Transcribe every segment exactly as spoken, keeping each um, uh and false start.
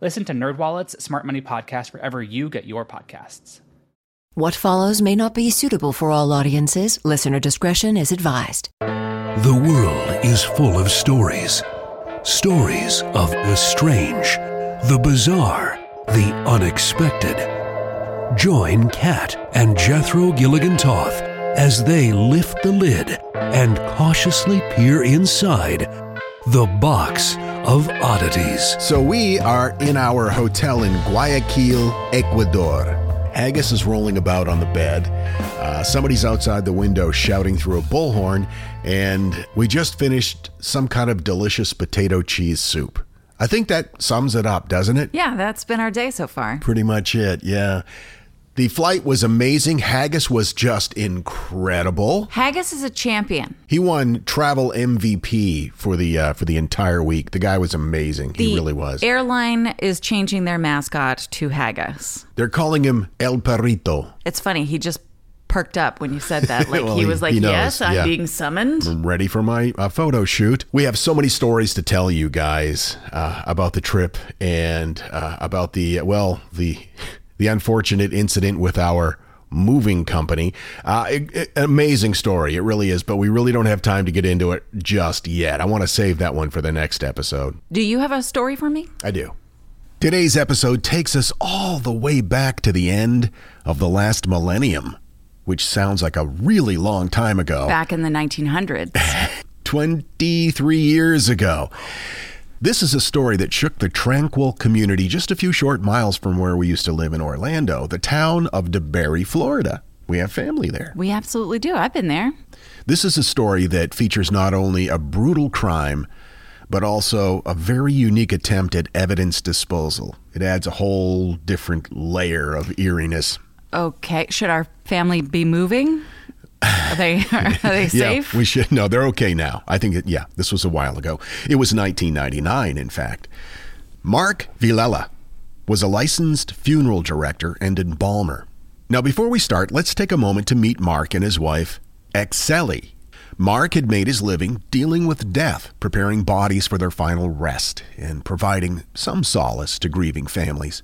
Listen to NerdWallet's Smart Money Podcast wherever you get your podcasts. What follows may not be suitable for all audiences. Listener discretion is advised. The world is full of stories. Stories of the strange, the bizarre, the unexpected. Join Kat and Jethro Gilligan-Toth as they lift the lid and cautiously peer inside the box of oddities. So we are in our hotel in Guayaquil, Ecuador. Haggis is rolling about on the bed. Uh, somebody's outside the window shouting through a bullhorn, and we just finished some kind of delicious potato cheese soup. I think that sums it up, doesn't it? Yeah, that's been our day so far. Pretty much it, yeah. The flight was amazing. Haggis was just incredible. Haggis is a champion. He won travel M V P for the uh, for the entire week. The guy was amazing. The he really was. The airline is changing their mascot to Haggis. They're calling him El Perrito. It's funny. He just perked up when you said that. Like well, he was like, he yes, I'm yeah. being summoned. I'm ready for my uh, photo shoot. We have so many stories to tell you guys uh, about the trip and uh, about the, well, the... the unfortunate incident with our moving company. Uh, it, it, an amazing story. It really is. But we really don't have time to get into it just yet. I want to save that one for the next episode. Do you have a story for me? I do. Today's episode takes us all the way back to the end of the last millennium, which sounds like a really long time ago. Back in the nineteen hundreds. twenty-three years ago. This is a story that shook the tranquil community just a few short miles from where we used to live in Orlando, the town of DeBary, Florida. We have family there. We absolutely do. I've been there. This is a story that features not only a brutal crime, but also a very unique attempt at evidence disposal. It adds a whole different layer of eeriness. Okay. Should our family be moving? Are they, are they safe? Yeah, we should. No, they're okay now. I think, it, yeah, this was a while ago. It was nineteen ninety-nine, in fact. Mark Villella was a licensed funeral director and embalmer. Now, before we start, let's take a moment to meet Mark and his wife, Excelli. Mark had made his living dealing with death, preparing bodies for their final rest, and providing some solace to grieving families.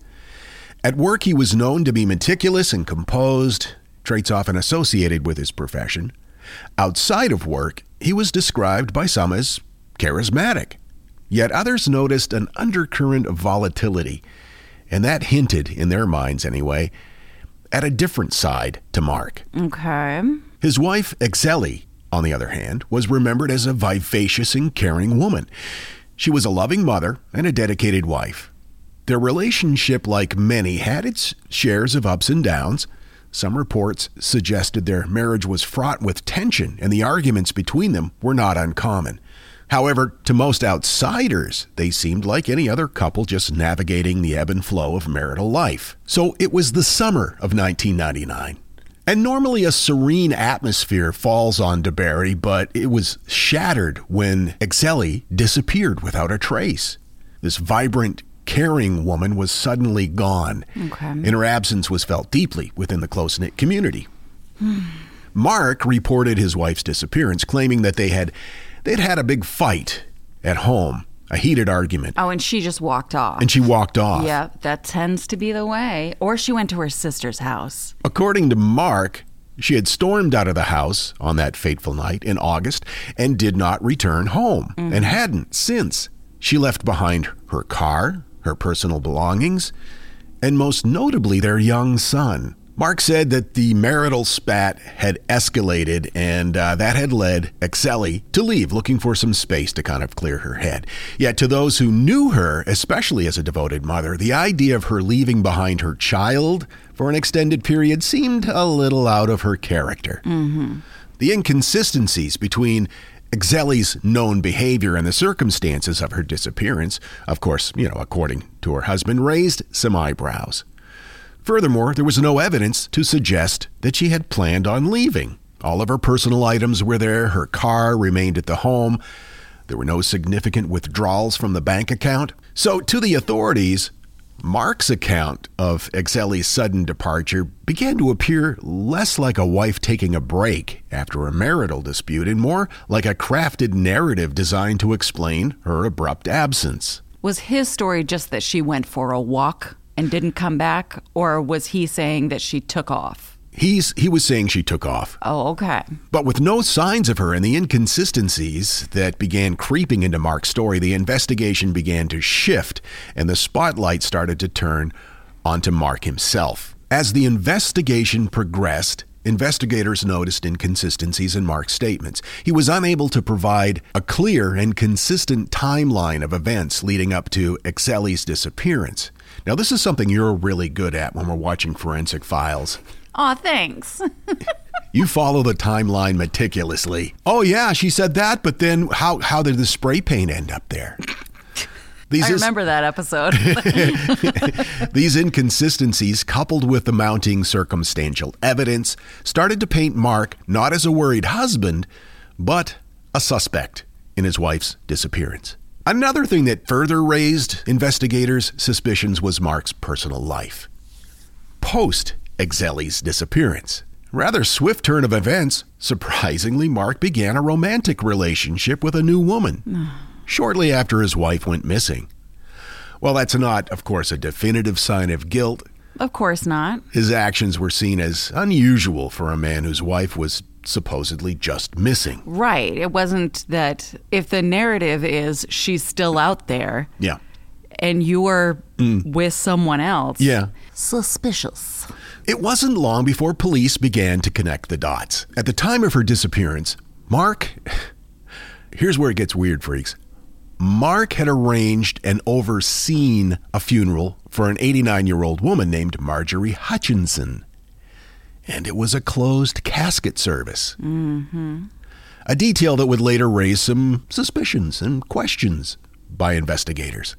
At work, he was known to be meticulous and composed, traits often associated with his profession. Outside of work, he was described by some as charismatic, yet others noticed an undercurrent of volatility, and that hinted, in their minds anyway, at a different side to Mark. Okay. His wife, Excelli, on the other hand, was remembered as a vivacious and caring woman. She was a loving mother and a dedicated wife. Their relationship, like many, had its shares of ups and downs. Some reports suggested their marriage was fraught with tension, and the arguments between them were not uncommon. However, to most outsiders, they seemed like any other couple just navigating the ebb and flow of marital life. So it was the summer of nineteen ninety-nine, and normally a serene atmosphere falls on DeBary, but it was shattered when Excelli disappeared without a trace. This vibrant, caring woman was suddenly gone, okay. and her absence was felt deeply within the close-knit community. Mark reported his wife's disappearance, claiming that they had they'd had a big fight at home, a heated argument. Oh, and she just walked off. And she walked off. Yeah, that tends to be the way. Or she went to her sister's house. According to Mark, she had stormed out of the house on that fateful night in August and did not return home, mm-hmm. and hadn't since. She left behind her car, her personal belongings, and most notably their young son. Mark said that the marital spat had escalated, and uh, that had led Excelli to leave, looking for some space to kind of clear her head. Yet to those who knew her, especially as a devoted mother, the idea of her leaving behind her child for an extended period seemed a little out of her character. Mm-hmm. The inconsistencies between Excelli's known behavior and the circumstances of her disappearance, of course, you know, according to her husband, raised some eyebrows. Furthermore, there was no evidence to suggest that she had planned on leaving. All of her personal items were there. Her car remained at the home. There were no significant withdrawals from the bank account. So to the authorities, Mark's account of Excelli's sudden departure began to appear less like a wife taking a break after a marital dispute and more like a crafted narrative designed to explain her abrupt absence. Was his story just that she went for a walk and didn't come back, or was he saying that she took off? He's he was saying she took off. Oh, okay. But with no signs of her and the inconsistencies that began creeping into Mark's story, the investigation began to shift, and the spotlight started to turn onto Mark himself. As the investigation progressed, investigators noticed inconsistencies in Mark's statements. He was unable to provide a clear and consistent timeline of events leading up to Excelli's disappearance. Now, this is something you're really good at when we're watching forensic files. Aw, thanks. You follow the timeline meticulously. Oh, yeah, she said that, but then how how did the spray paint end up there? These I remember is- that episode. These inconsistencies, coupled with the mounting circumstantial evidence, started to paint Mark not as a worried husband, but a suspect in his wife's disappearance. Another thing that further raised investigators' suspicions was Mark's personal life post-Excelli's disappearance. Rather swift turn of events, surprisingly, Mark began a romantic relationship with a new woman shortly after his wife went missing. Well, that's not, of course, a definitive sign of guilt. Of course not. His actions were seen as unusual for a man whose wife was supposedly just missing. Right. It wasn't that if the narrative is she's still out there. Yeah. And you're mm. with someone else. Yeah. Suspicious. It wasn't long before police began to connect the dots. At the time of her disappearance, Mark, here's where it gets weird, freaks. Mark had arranged and overseen a funeral for an eighty-nine-year-old woman named Marjorie Hutchinson. And it was a closed casket service. Mm-hmm. A detail that would later raise some suspicions and questions by investigators.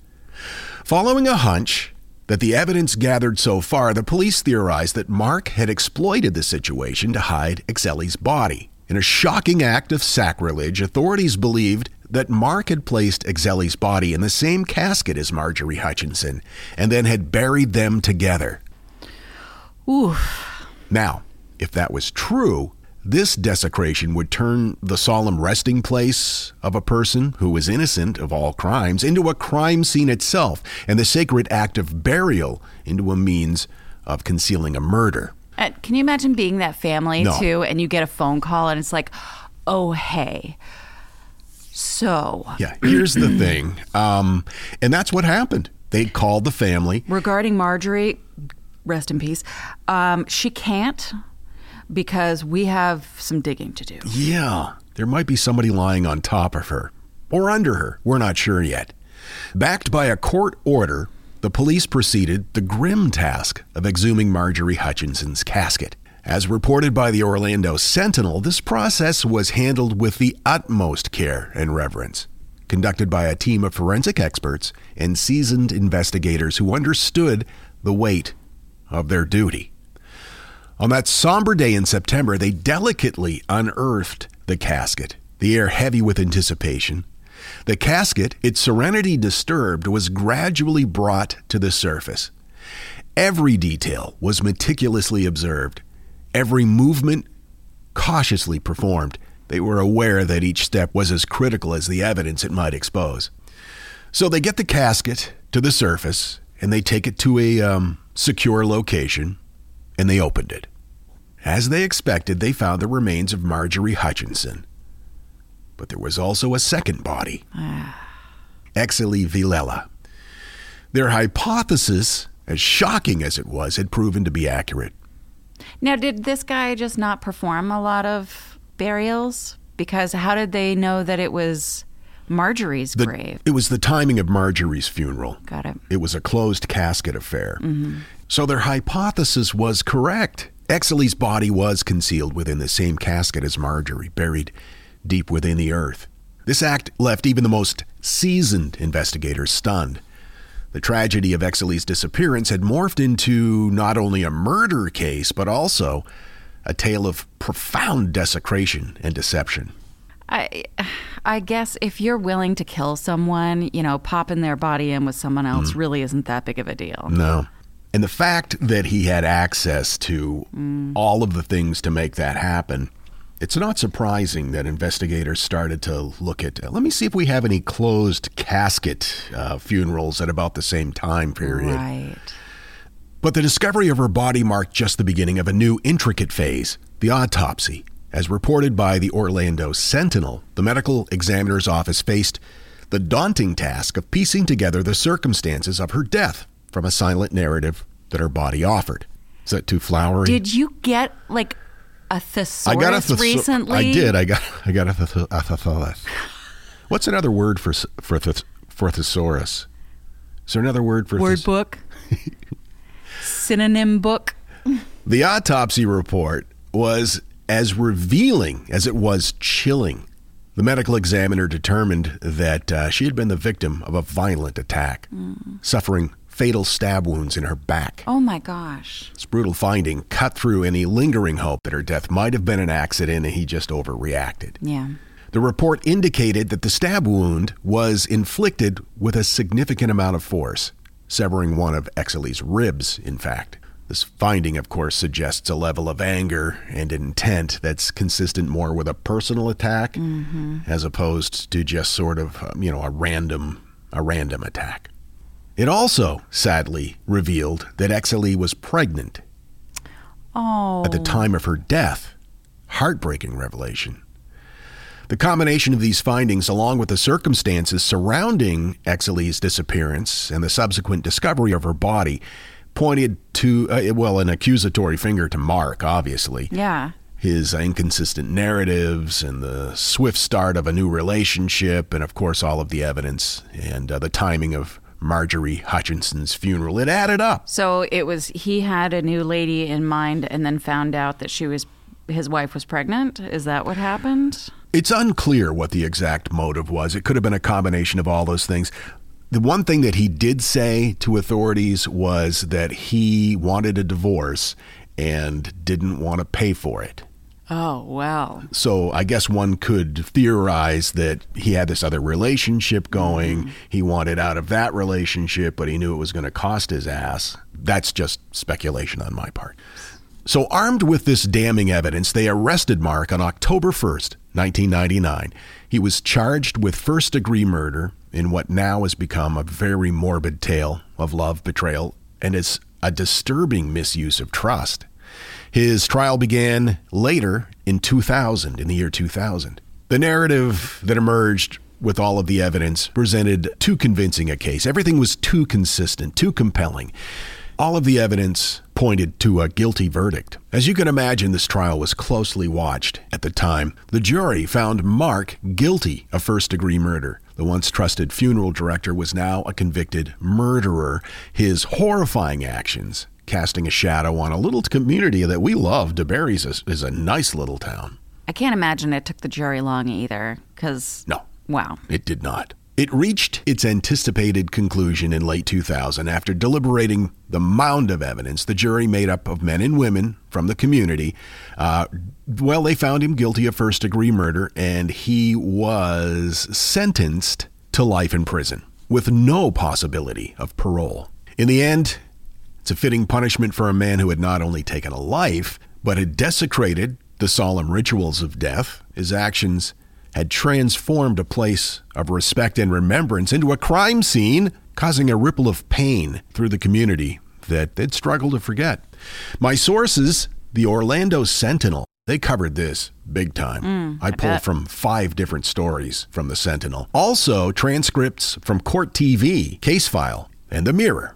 Following a hunch that the evidence gathered so far, the police theorized that Mark had exploited the situation to hide Excelli's body. In a shocking act of sacrilege, authorities believed that Mark had placed Excelli's body in the same casket as Marjorie Hutchinson and then had buried them together. Oof. Now, if that was true, this desecration would turn the solemn resting place of a person who was innocent of all crimes into a crime scene itself, and the sacred act of burial into a means of concealing a murder. Uh, can you imagine being that family, no. too, and you get a phone call and it's like, oh, hey, so. Yeah, here's the thing. Um, and that's what happened. They called the family. Regarding Marjorie, rest in peace. Um, she can't because we have some digging to do. Yeah, there might be somebody lying on top of her or under her. We're not sure yet. Backed by a court order, the police proceeded the grim task of exhuming Marjorie Hutchinson's casket. As reported by the Orlando Sentinel, this process was handled with the utmost care and reverence, conducted by a team of forensic experts and seasoned investigators who understood the weight of their duty. On that somber day in September, they delicately unearthed the casket, the air heavy with anticipation. The casket, its serenity disturbed, was gradually brought to the surface. Every detail was meticulously observed, every movement cautiously performed. They were aware that each step was as critical as the evidence it might expose. So they get the casket to the surface and they take it to a um, secure location, and they opened it. As they expected, they found the remains of Marjorie Hutchinson. But there was also a second body, Exley Villella. Their hypothesis as shocking as it was, had proven to be accurate. Now, did this guy just not perform a lot of burials? Because how did they know that it was Marjorie's the, grave? It was the timing of Marjorie's funeral. Got it. It was a closed casket affair. Mm-hmm. So their hypothesis was correct. Exley's body was concealed within the same casket as Marjorie, buried deep within the earth. This act left even the most seasoned investigators stunned. The tragedy of Exley's disappearance had morphed into not only a murder case, but also a tale of profound desecration and deception. I I guess if you're willing to kill someone, you know, popping their body in with someone else mm. really isn't that big of a deal. No. And the fact that he had access to mm. all of the things to make that happen, it's not surprising that investigators started to look at, uh, let me see if we have any closed casket uh, funerals at about the same time period. Right. But the discovery of her body marked just the beginning of a new intricate phase, the autopsy. As reported by the Orlando Sentinel, the medical examiner's office faced the daunting task of piecing together the circumstances of her death from a silent narrative that her body offered. Is that too flowery? Did you get, like, a thesaurus I got a thesaur- recently? I did. I got I got a, thes- a thesaurus. What's another word for for, thes- for thesaurus? Is there another word for Word thes- book? Synonym book. The autopsy report was as revealing as it was chilling. The medical examiner determined that uh, she had been the victim of a violent attack, mm. suffering fatal stab wounds in her back. Oh my gosh. This brutal finding cut through any lingering hope that her death might have been an accident and he just overreacted. Yeah. The report indicated that the stab wound was inflicted with a significant amount of force, severing one of Exley's ribs, in fact. This finding, of course, suggests a level of anger and intent that's consistent more with a personal attack mm-hmm. as opposed to just sort of, you know, a random a random attack. It also, sadly, revealed that Exley was pregnant oh. at the time of her death. Heartbreaking revelation. The combination of these findings, along with the circumstances surrounding Exley's disappearance and the subsequent discovery of her body, pointed to, uh, well, an accusatory finger to Mark, obviously. Yeah. His inconsistent narratives and the swift start of a new relationship and, of course, all of the evidence and uh, the timing of Marjorie Hutchinson's funeral. It added up. So it was, he had a new lady in mind and then found out that she was, his wife was pregnant? Is that what happened? It's unclear what the exact motive was. It could have been a combination of all those things. The one thing that he did say to authorities was that he wanted a divorce and didn't want to pay for it. Oh, wow. So I guess one could theorize that he had this other relationship going. Mm-hmm. He wanted out of that relationship, but he knew it was going to cost his ass. That's just speculation on my part. So armed with this damning evidence, they arrested Mark on October first, nineteen ninety-nine. He was charged with first-degree murder in what now has become a very morbid tale of love, betrayal, and is a disturbing misuse of trust. His trial began later in two thousand, in the year two thousand. The narrative that emerged with all of the evidence presented too convincing a case. Everything was too consistent, too compelling. All of the evidence pointed to a guilty verdict. As you can imagine, this trial was closely watched at the time. The jury found Mark guilty of first-degree murder. The once trusted funeral director was now a convicted murderer. His horrifying actions casting a shadow on a little community that we love. DeBary's is, is a nice little town. I can't imagine it took the jury long either, because... No. Wow. It did not. It reached its anticipated conclusion in late two thousand. After deliberating the mound of evidence, the jury made up of men and women from the community, uh, well, they found him guilty of first-degree murder, and he was sentenced to life in prison with no possibility of parole. In the end, it's a fitting punishment for a man who had not only taken a life, but had desecrated the solemn rituals of death. His actions had transformed a place of respect and remembrance into a crime scene, causing a ripple of pain through the community that they'd struggled to forget. My sources, the Orlando Sentinel, they covered this big time. Mm, I, I pulled bet. from five different stories from the Sentinel. Also, transcripts from Court T V, Case File, and The Mirror.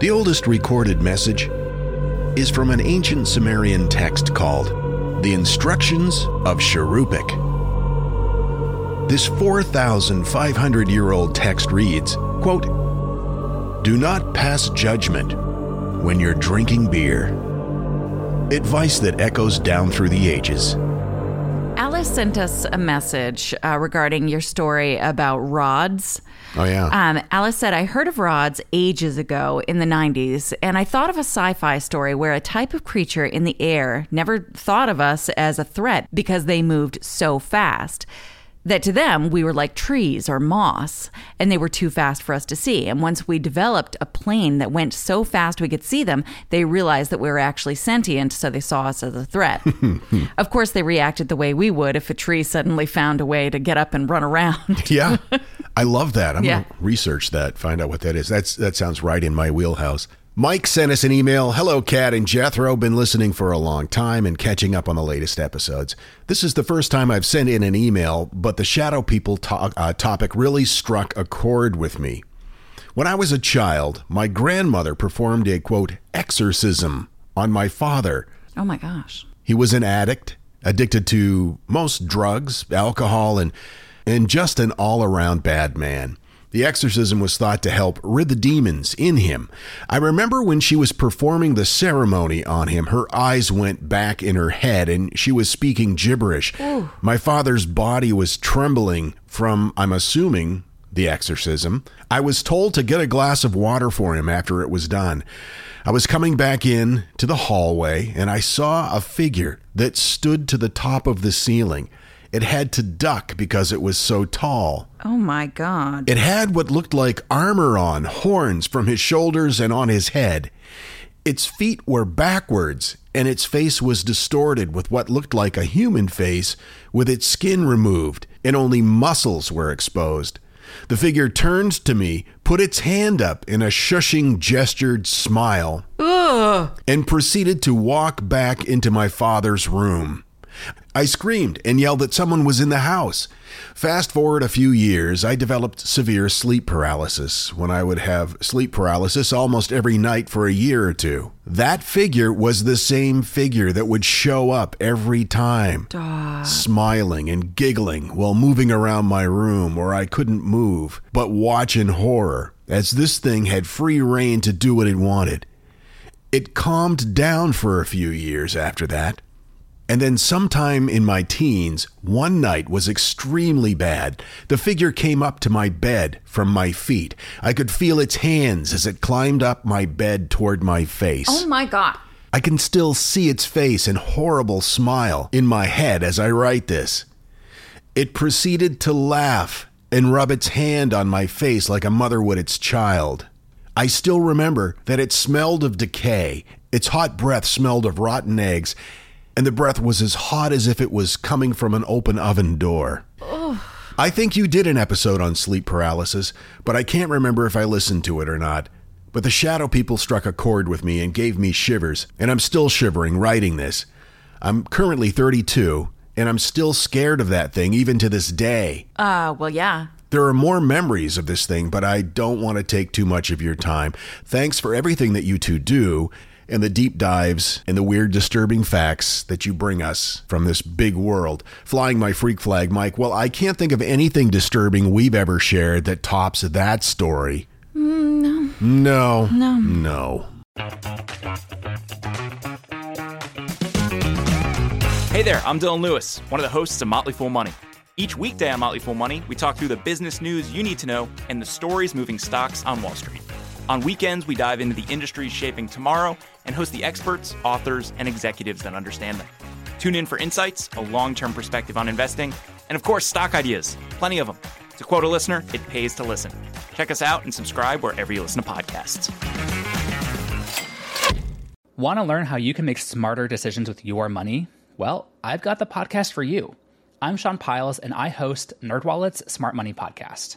The oldest recorded message is from an ancient Sumerian text called The Instructions of Shurupik. This four thousand five hundred year old text reads, quote, "Do not pass judgment when you're drinking beer." Advice that echoes down through the ages. Alice sent us a message uh, regarding your story about rods. Oh, yeah. Um, Alice said, "I heard of rods ages ago in the nineties, and I thought of a sci-fi story where a type of creature in the air never thought of us as a threat because they moved so fast. That to them, we were like trees or moss, and they were too fast for us to see. And once we developed a plane that went so fast we could see them, they realized that we were actually sentient, so they saw us as a threat." Of course, they reacted the way we would if a tree suddenly found a way to get up and run around. Yeah, I love that. I'm yeah. going to research that, find out what that is. That's That sounds right in my wheelhouse. Mike sent us an email. "Hello, Kat and Jethro. Been listening for a long time and catching up on the latest episodes. This is the first time I've sent in an email, but the shadow people to- uh, topic really struck a chord with me. When I was a child, my grandmother performed a, quote, exorcism on my father. Oh, my gosh. He was an addict, addicted to most drugs, alcohol, and, and just an all-around bad man. The exorcism was thought to help rid the demons in him. I remember when she was performing the ceremony on him, her eyes went back in her head and she was speaking gibberish. Ooh. My father's body was trembling from, I'm assuming, the exorcism. I was told to get a glass of water for him after it was done. I was coming back in to the hallway and I saw a figure that stood to the top of the ceiling. It had to duck because it was so tall. Oh, my God. It had what looked like armor on, horns from his shoulders and on his head. Its feet were backwards, and its face was distorted with what looked like a human face with its skin removed, and only muscles were exposed. The figure turned to me, put its hand up in a shushing, gestured smile, ugh, and proceeded to walk back into my father's room. I screamed and yelled that someone was in the house. Fast forward a few years, I developed severe sleep paralysis when I would have sleep paralysis almost every night for a year or two. That figure was the same figure that would show up every time, Duh. smiling and giggling while moving around my room where I couldn't move, but watch in horror as this thing had free rein to do what it wanted. It calmed down for a few years after that. And then sometime in my teens, one night was extremely bad. The figure came up to my bed from my feet. I could feel its hands as it climbed up my bed toward my face. Oh my God. I can still see its face and horrible smile in my head as I write this. It proceeded to laugh and rub its hand on my face like a mother would its child. I still remember that it smelled of decay. Its hot breath smelled of rotten eggs. And the breath was as hot as if it was coming from an open oven door. Ugh. I think you did an episode on sleep paralysis, but I can't remember if I listened to it or not. But the shadow people struck a chord with me and gave me shivers, and I'm still shivering writing this. I'm currently thirty-two, and I'm still scared of that thing even to this day. Uh, well, yeah. There are more memories of this thing, but I don't want to take too much of your time. Thanks for everything that you two do, and the deep dives and the weird, disturbing facts that you bring us from this big world. Flying my freak flag, Mike. Well, I can't think of anything disturbing we've ever shared that tops that story. No. No. No. No. Hey there, I'm Dylan Lewis, one of the hosts of Motley Fool Money. Each weekday on Motley Fool Money, we talk through the business news you need to know and the stories moving stocks on Wall Street. On weekends, we dive into the industries shaping tomorrow and host the experts, authors, and executives that understand them. Tune in for insights, a long-term perspective on investing, and of course, stock ideas. Plenty of them. To quote a listener, it pays to listen. Check us out and subscribe wherever you listen to podcasts. Want to learn how you can make smarter decisions with your money? Well, I've got the podcast for you. I'm Sean Pyles, and I host NerdWallet's Smart Money Podcast.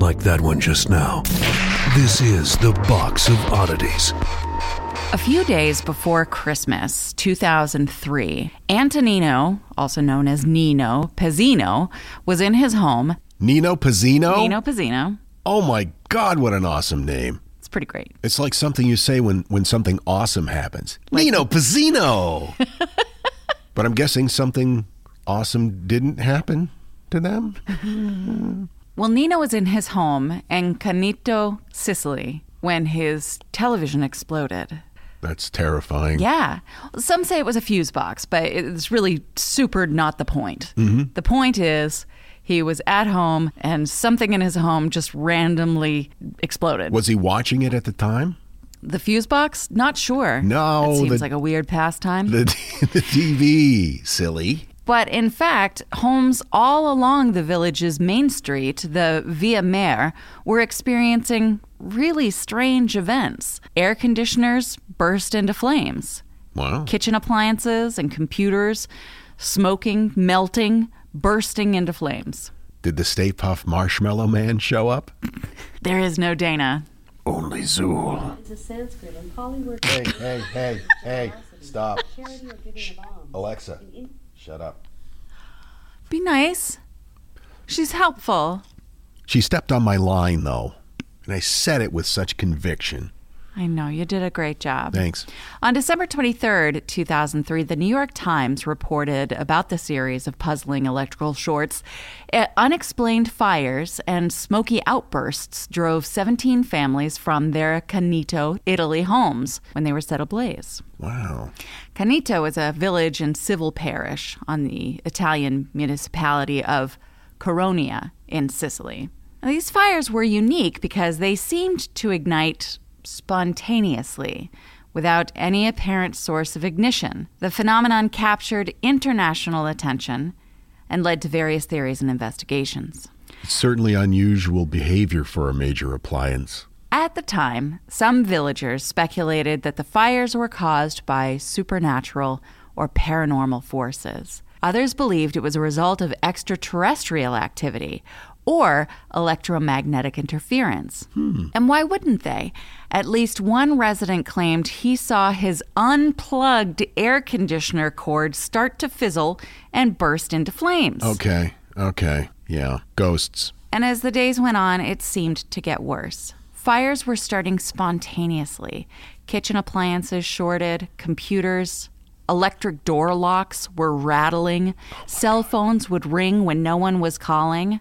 Like that one just now. This is the Box of Oddities. A few days before Christmas, two thousand three, Antonino, also known as Nino Pezzino, was in his home. Nino Pezzino? Nino Pezzino. Oh my God, what an awesome name. It's pretty great. It's like something you say when, when something awesome happens. Like Nino Pezzino! But I'm guessing something awesome didn't happen to them? Well, Nino was in his home in Canneto, Sicily, when his television exploded. That's terrifying. Yeah. Some say it was a fuse box, but it's really super not the point. Mm-hmm. The point is, He was at home and something in his home just randomly exploded. Was he watching it at the time? The fuse box? Not sure. No. It seems the, like a weird pastime. The, the T V, silly. But in fact, homes all along the village's main street, the Via Mare, were experiencing really strange events. Air conditioners burst into flames. Wow. Kitchen appliances and computers, smoking, melting, bursting into flames. Did the Stay Puft Marshmallow Man show up? There is no Dana. Only Zool. It's a Sanskrit and Pollywood. Hey, hey, hey, hey, stop. Shh. Alexa, shut up. Be nice. She's helpful. She stepped on my line, though, and I said it with such conviction. I know. You did a great job. Thanks. On December twenty-third, two thousand three, the New York Times reported about the series of puzzling electrical shorts. Unexplained fires and smoky outbursts drove seventeen families from their Canneto, Italy homes when they were set ablaze. Wow. Canneto is a village and civil parish on the Italian municipality of Caronia in Sicily. Now, these fires were unique because they seemed to ignite spontaneously, without any apparent source of ignition. The phenomenon captured international attention and led to various theories and investigations. It's certainly unusual behavior for a major appliance. At the time, some villagers speculated that the fires were caused by supernatural or paranormal forces. Others believed it was a result of extraterrestrial activity or electromagnetic interference. Hmm. And why wouldn't they? At least one resident claimed he saw his unplugged air conditioner cord start to fizzle and burst into flames. Okay, okay, yeah, ghosts. And as the days went on, it seemed to get worse. Fires were starting spontaneously. Kitchen appliances shorted, computers, electric door locks were rattling, cell phones would ring when no one was calling.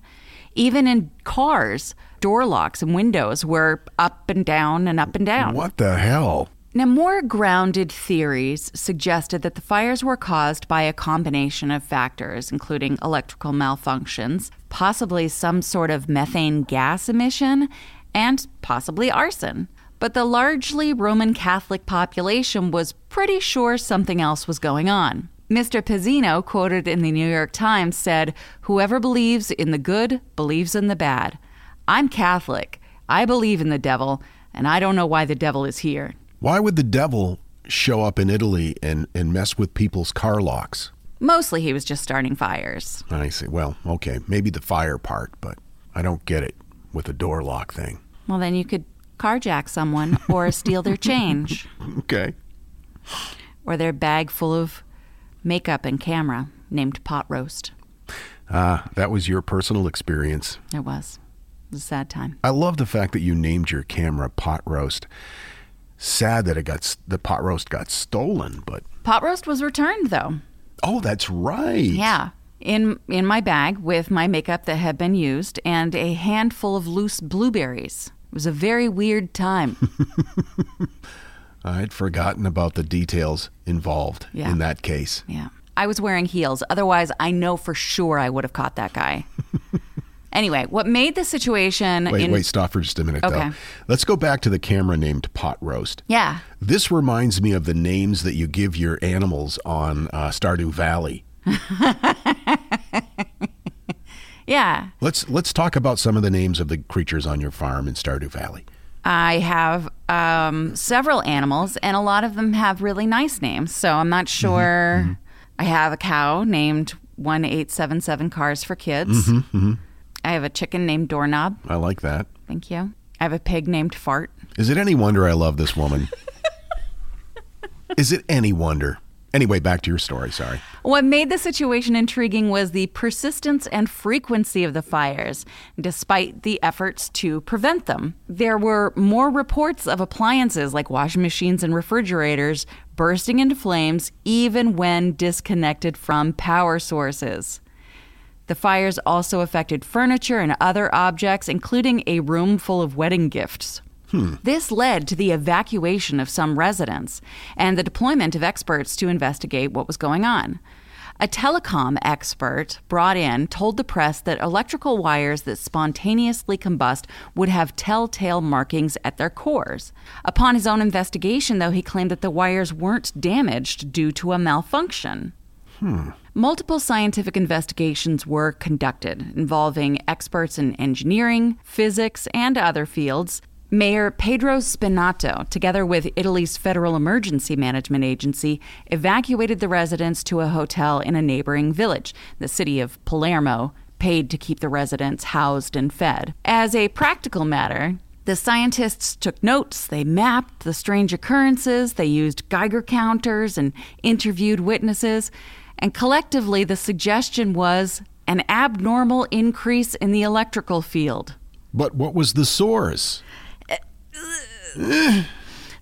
Even in cars, door locks and windows were up and down and up and down. What the hell? Now, more grounded theories suggested that the fires were caused by a combination of factors, including electrical malfunctions, possibly some sort of methane gas emission, and possibly arson. But the largely Roman Catholic population was pretty sure something else was going on. Mister Pezzino, quoted in the New York Times, said, "Whoever believes in the good believes in the bad. I'm Catholic. I believe in the devil, and I don't know why the devil is here." Why would the devil show up in Italy and, and mess with people's car locks? Mostly he was just starting fires. I see. Well, okay, maybe the fire part, but I don't get it with the door lock thing. Well, then you could carjack someone or steal their change. Okay. Or their bag full of makeup and camera named Pot Roast. Ah, uh, that was your personal experience. It was. It was a sad time. I love the fact that you named your camera Pot Roast. Sad that it got the Pot Roast got stolen, but Pot Roast was returned though. Oh, that's right. Yeah. In in my bag with my makeup that had been used and a handful of loose blueberries. It was a very weird time. I'd forgotten about the details involved yeah. in that case. Yeah. I was wearing heels. Otherwise, I know for sure I would have caught that guy. Anyway, what made the situation... Wait, in... wait, stop for just a minute, okay. though. Let's go back to the camera named Pot Roast. Yeah. This reminds me of the names that you give your animals on uh, Stardew Valley. Yeah. Let's let's talk about some of the names of the creatures on your farm in Stardew Valley. I have um, several animals, and a lot of them have really nice names, so I'm not sure. Mm-hmm. I have a cow named one eight seven seven Cars for Kids. Mm-hmm, mm-hmm. I have a chicken named Doorknob. I like that. Thank you. I have a pig named Fart. Is it any wonder I love this woman? Is it any wonder? Anyway, back to your story, sorry. What made the situation intriguing was the persistence and frequency of the fires, despite the efforts to prevent them. There were more reports of appliances like washing machines and refrigerators bursting into flames even when disconnected from power sources. The fires also affected furniture and other objects, including a room full of wedding gifts. Hmm. This led to the evacuation of some residents and the deployment of experts to investigate what was going on. A telecom expert brought in told the press that electrical wires that spontaneously combust would have telltale markings at their cores. Upon his own investigation, though, he claimed that the wires weren't damaged due to a malfunction. Hmm. Multiple scientific investigations were conducted involving experts in engineering, physics, and other fields. Mayor Pedro Spinato, together with Italy's Federal Emergency Management Agency, evacuated the residents to a hotel in a neighboring village. The city of Palermo paid to keep the residents housed and fed. As a practical matter, the scientists took notes, they mapped the strange occurrences, they used Geiger counters and interviewed witnesses, and collectively the suggestion was an abnormal increase in the electrical field. But what was the source?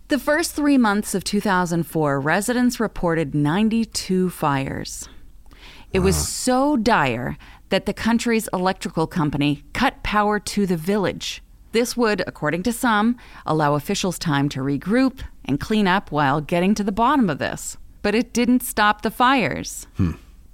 The first three months of two thousand four, residents reported ninety-two fires. It was so dire that the country's electrical company cut power to the village. This would, according to some, allow officials time to regroup and clean up while getting to the bottom of this. But it didn't stop the fires. Hmm.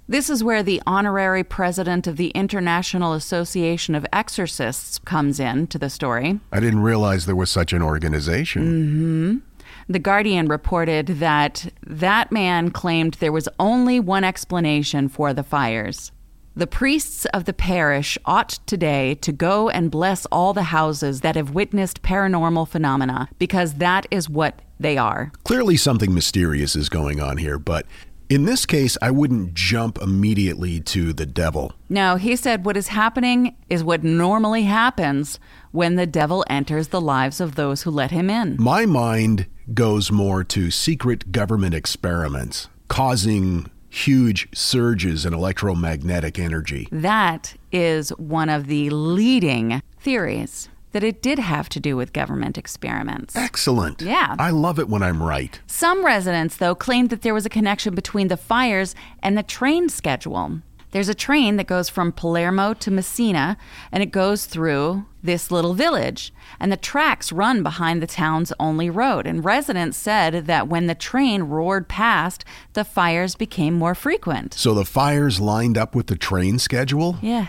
This is where the honorary president of the International Association of Exorcists comes in to the story. I didn't realize there was such an organization. Mm-hmm. The Guardian reported that that man claimed there was only one explanation for the fires. The priests of the parish ought today to go and bless all the houses that have witnessed paranormal phenomena, because that is what they are. Clearly something mysterious is going on here, but in this case, I wouldn't jump immediately to the devil. No, he said what is happening is what normally happens when the devil enters the lives of those who let him in. My mind goes more to secret government experiments causing huge surges in electromagnetic energy. That is one of the leading theories, that it did have to do with government experiments. Excellent. Yeah. I love it when I'm right. Some residents, though, claimed that there was a connection between the fires and the train schedule. There's a train that goes from Palermo to Messina, and it goes through this little village. And the tracks run behind the town's only road. And residents said that when the train roared past, the fires became more frequent. So the fires lined up with the train schedule? Yeah.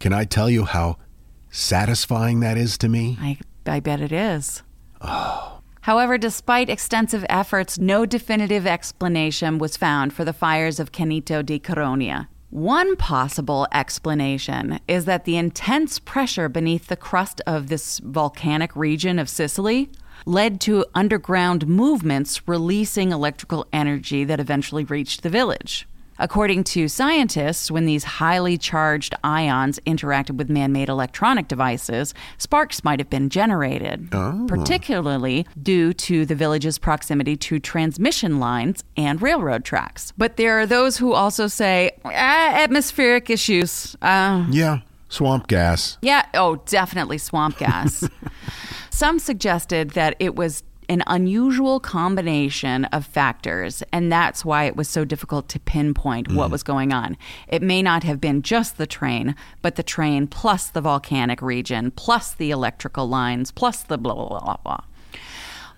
Can I tell you how satisfying that is to me? I, I bet it is. Oh. However, despite extensive efforts, no definitive explanation was found for the fires of Canneto di Caronia. One possible explanation is that the intense pressure beneath the crust of this volcanic region of Sicily led to underground movements releasing electrical energy that eventually reached the village. According to scientists, when these highly charged ions interacted with man-made electronic devices, sparks might have been generated, oh. particularly due to the village's proximity to transmission lines and railroad tracks. But there are those who also say, ah, atmospheric issues. Uh, yeah, swamp gas. Yeah, oh, definitely swamp gas. Some suggested that it was an unusual combination of factors, and that's why it was so difficult to pinpoint mm. what was going on. It may not have been just the train, but the train plus the volcanic region, plus the electrical lines, plus the blah, blah, blah, blah.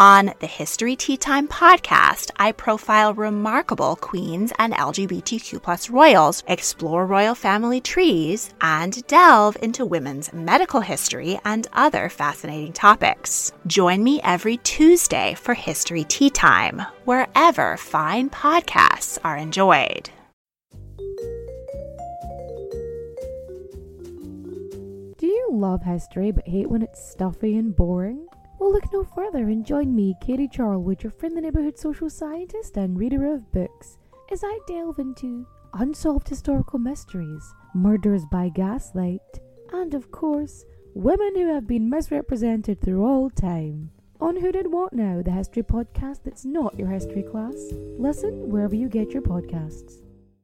On the History Tea Time podcast, I profile remarkable queens and L G B T Q plus royals, explore royal family trees, and delve into women's medical history and other fascinating topics. Join me every Tuesday for History Tea Time, wherever fine podcasts are enjoyed. Do you love history but hate when it's stuffy and boring? Well, look no further and join me, Katie Charlwood, your friend, the neighborhood social scientist and reader of books, as I delve into unsolved historical mysteries, murders by gaslight, and of course, women who have been misrepresented through all time. On Who Did What Now, the history podcast that's not your history class. Listen wherever you get your podcasts.